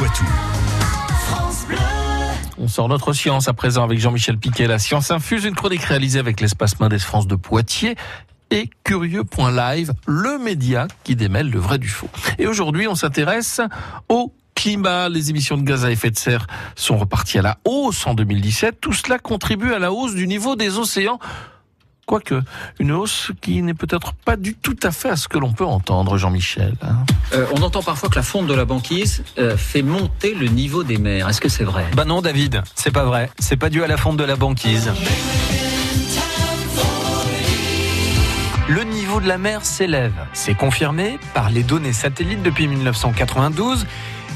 Poitou. France Bleu. On sort notre science à présent avec Jean-Michel Piquet. La science infuse, une chronique réalisée avec l'espace Mades France de Poitiers et Curieux.live, le média qui démêle le vrai du faux. Et aujourd'hui, on s'intéresse au climat. Les émissions de gaz à effet de serre sont reparties à la hausse en 2017. Tout cela contribue à la hausse du niveau des océans. Quoique, une hausse qui n'est peut-être pas du tout à fait à ce que l'on peut entendre, Jean-Michel. On entend parfois que la fonte de la banquise fait monter le niveau des mers. Est-ce que c'est vrai ? Ben non, David, c'est pas vrai. C'est pas dû à la fonte de la banquise. Le niveau de la mer s'élève. C'est confirmé par les données satellites depuis 1992.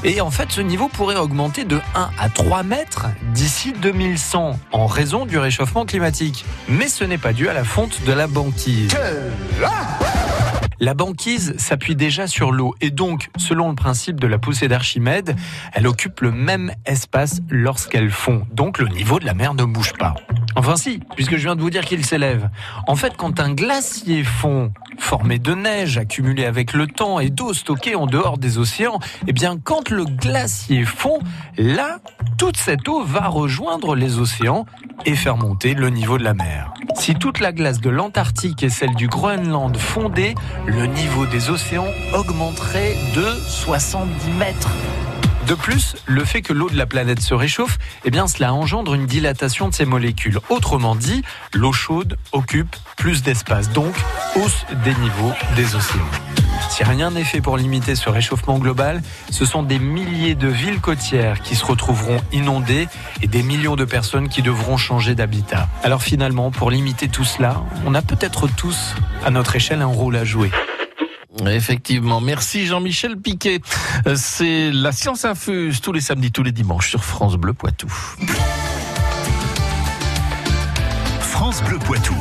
Et en fait, ce niveau pourrait augmenter de 1 à 3 mètres d'ici 2100 en raison du réchauffement climatique. Mais ce n'est pas dû à la fonte de la banquise. La banquise s'appuie déjà sur l'eau et donc, selon le principe de la poussée d'Archimède, elle occupe le même espace lorsqu'elle fond. Donc le niveau de la mer ne bouge pas. Enfin si, puisque je viens de vous dire qu'il s'élève. En fait, quand un glacier fond, formé de neige, accumulée avec le temps et d'eau stockée en dehors des océans, eh bien quand le glacier fond, là, toute cette eau va rejoindre les océans et faire monter le niveau de la mer. Si toute la glace de l'Antarctique et celle du Groenland fondaient, le niveau des océans augmenterait de 70 mètres. De plus, le fait que l'eau de la planète se réchauffe, eh bien cela engendre une dilatation de ses molécules. Autrement dit, l'eau chaude occupe plus d'espace, donc hausse des niveaux des océans. Si rien n'est fait pour limiter ce réchauffement global, ce sont des milliers de villes côtières qui se retrouveront inondées et des millions de personnes qui devront changer d'habitat. Alors finalement, pour limiter tout cela, on a peut-être tous, à notre échelle, un rôle à jouer. Effectivement, merci Jean-Michel Piquet. C'est la science infuse tous les samedis, tous les dimanches sur France Bleu Poitou. France Bleu Poitou.